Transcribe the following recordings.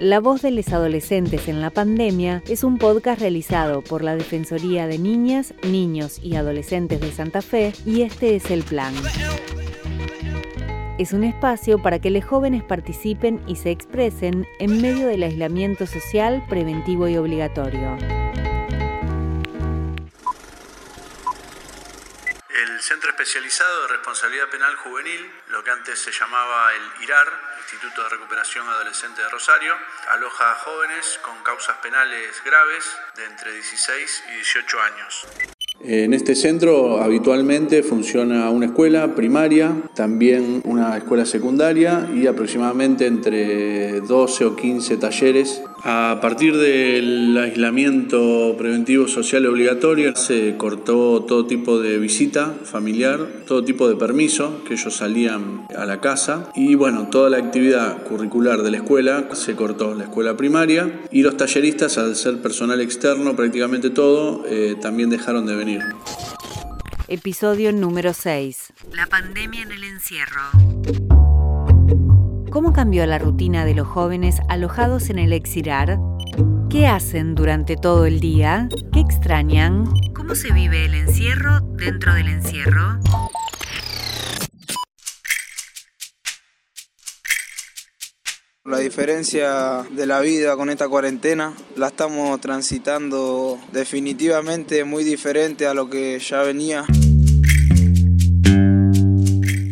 La Voz de los Adolescentes en la Pandemia es un podcast realizado por la Defensoría de Niñas, Niños y Adolescentes de Santa Fe, y este es el plan. Es un espacio para que los jóvenes participen y se expresen en medio del aislamiento social preventivo y obligatorio. El Centro Especializado de Responsabilidad Penal Juvenil, lo que antes se llamaba el IRAR, Instituto de Recuperación Adolescente de Rosario, aloja a jóvenes con causas penales graves de entre 16 y 18 años. En este centro habitualmente funciona una escuela primaria, también una escuela secundaria y aproximadamente entre 12 o 15 talleres. A partir del aislamiento preventivo social obligatorio se cortó todo tipo de visita familiar, todo tipo de permiso, que ellos salían a la casa. Y bueno, toda la actividad curricular de la escuela se cortó, la escuela primaria. Y los talleristas, al ser personal externo prácticamente todo, también dejaron de venir. Episodio número 6. La pandemia en el encierro. ¿Cómo cambió la rutina de los jóvenes alojados en el ex-IRAR? ¿Qué hacen durante todo el día? ¿Qué extrañan? ¿Cómo se vive el encierro dentro del encierro? La diferencia de la vida con esta cuarentena la estamos transitando definitivamente muy diferente a lo que ya venía.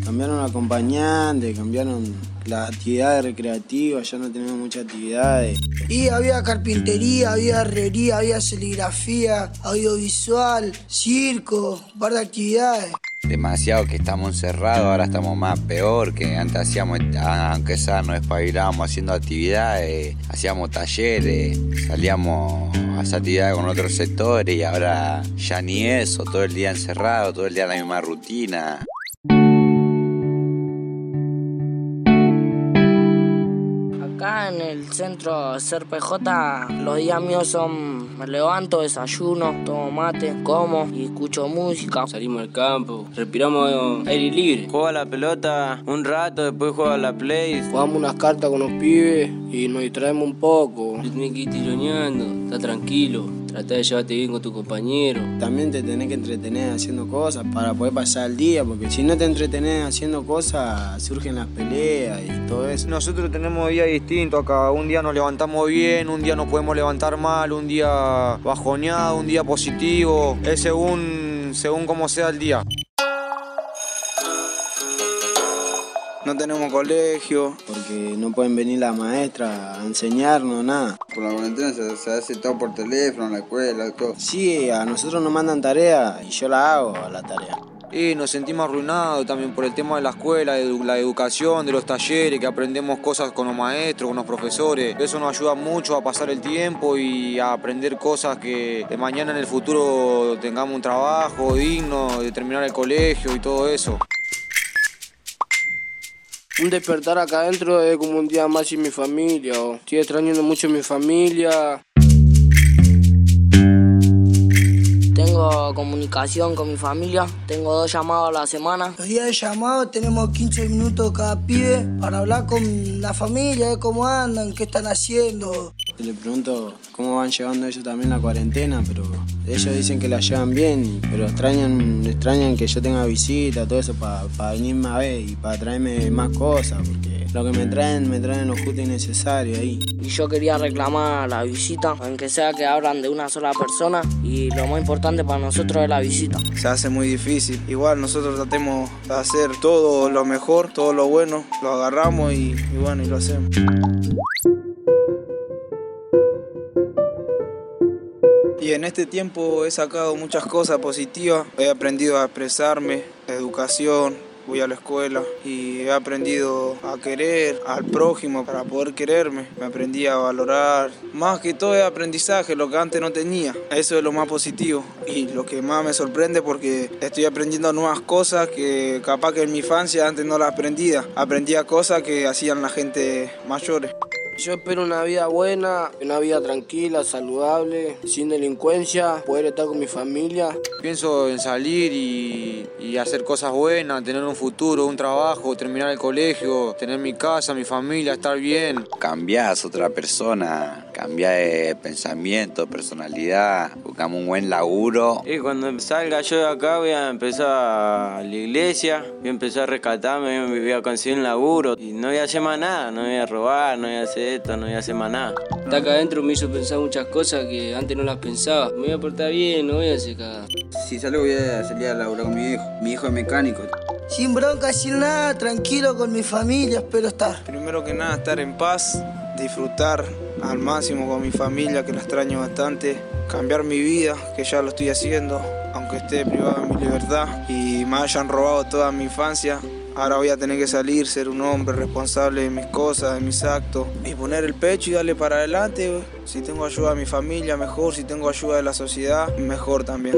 Cambiaron acompañantes, cambiaron las actividades recreativas, ya no tenemos muchas actividades. Y había carpintería, había herrería, había serigrafía, audiovisual, circo, un par de actividades. Demasiado que estamos encerrados, ahora estamos más peor que antes hacíamos, aunque sea nos espabilábamos haciendo actividades, hacíamos talleres, salíamos a hacer actividades con otros sectores y ahora ya ni eso, todo el día encerrado, todo el día la misma rutina. Acá en el centro CPJ los días míos son: me levanto, desayuno, tomo mate, como y escucho música. Salimos al campo, respiramos aire libre. Juego a la pelota un rato, después juego a la play. Jugamos unas cartas con los pibes y nos distraemos un poco. Tú tenés que ir tironeando, está tranquilo. Tratá de llevarte bien con tu compañero. También te tenés que entretener haciendo cosas para poder pasar el día, porque si no te entretenés haciendo cosas, surgen las peleas y todo eso. Nosotros tenemos días distintos acá. Un día nos levantamos bien, un día nos podemos levantar mal, un día bajoneado, un día positivo. Es según cómo sea el día. No tenemos colegio, porque no pueden venir las maestras a enseñarnos nada. Por la cuarentena se hace todo por teléfono, en la escuela, todo. Sí, a nosotros nos mandan tarea y yo la hago a la tarea. Y nos sentimos arruinados también por el tema de la escuela, de la educación, de los talleres, que aprendemos cosas con los maestros, con los profesores. Eso nos ayuda mucho a pasar el tiempo y a aprender cosas que de mañana en el futuro tengamos un trabajo digno, de terminar el colegio y todo eso. Un despertar acá adentro es como un día más sin mi familia, o estoy extrañando mucho a mi familia. Tengo comunicación con mi familia, tengo 2 llamados a la semana. Los días de llamado tenemos 15 minutos cada pibe para hablar con la familia, ver cómo andan, qué están haciendo. Le pregunto cómo van llevando ellos también la cuarentena, pero ellos dicen que la llevan bien, pero extrañan que yo tenga visita, todo eso, para venirme a ver y para traerme más cosas, porque lo que me traen lo justo y necesario ahí. Y yo quería reclamar la visita, aunque sea que hablan de una sola persona, y lo más importante para nosotros es la visita. Se hace muy difícil. Igual nosotros tratemos de hacer todo lo mejor, todo lo bueno, lo agarramos y bueno, y lo hacemos. Y en este tiempo he sacado muchas cosas positivas, he aprendido a expresarme, educación, voy a la escuela y he aprendido a querer al prójimo para poder quererme, me aprendí a valorar, más que todo es aprendizaje, lo que antes no tenía, eso es lo más positivo y lo que más me sorprende porque estoy aprendiendo nuevas cosas que capaz que en mi infancia antes no las aprendía, aprendía cosas que hacían la gente mayores. Yo espero una vida buena, una vida tranquila, saludable, sin delincuencia, poder estar con mi familia. Pienso en salir y hacer cosas buenas, tener un futuro, un trabajo, terminar el colegio, tener mi casa, mi familia, estar bien. Cambiás otra persona, cambiás de pensamiento, personalidad, buscamos un buen laburo. Y cuando salga yo de acá voy a empezar a la iglesia, voy a empezar a rescatarme, voy a conseguir un laburo. Y no voy a hacer más nada, no voy a robar, no voy a hacer esto, no voy a hacer más nada. Estar acá adentro me hizo pensar muchas cosas que antes no las pensaba. Me voy a portar bien, no voy a hacer cagada. Si salgo voy a salir a laburar con mi viejo. Mi hijo es mecánico. Sin bronca, sin nada, tranquilo con mi familia, espero estar. Primero que nada, estar en paz, disfrutar al máximo con mi familia, que la extraño bastante. Cambiar mi vida, que ya lo estoy haciendo, aunque esté privado de mi libertad y me hayan robado toda mi infancia. Ahora voy a tener que salir, ser un hombre responsable de mis cosas, de mis actos. Y poner el pecho y darle para adelante. Si tengo ayuda de mi familia, mejor. Si tengo ayuda de la sociedad, mejor también.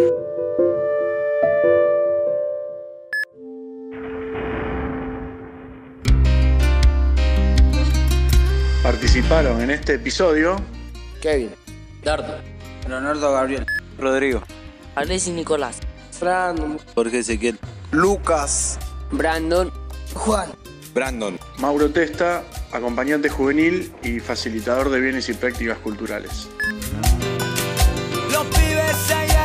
Participaron en este episodio Kevin, Dardo, Leonardo Gabriel, Rodrigo, Alexis Nicolás, Fran, Jorge Ezequiel, Lucas, Brandon, Juan, Brandon, Mauro Testa, acompañante juvenil y facilitador de bienes y prácticas culturales. Los pibes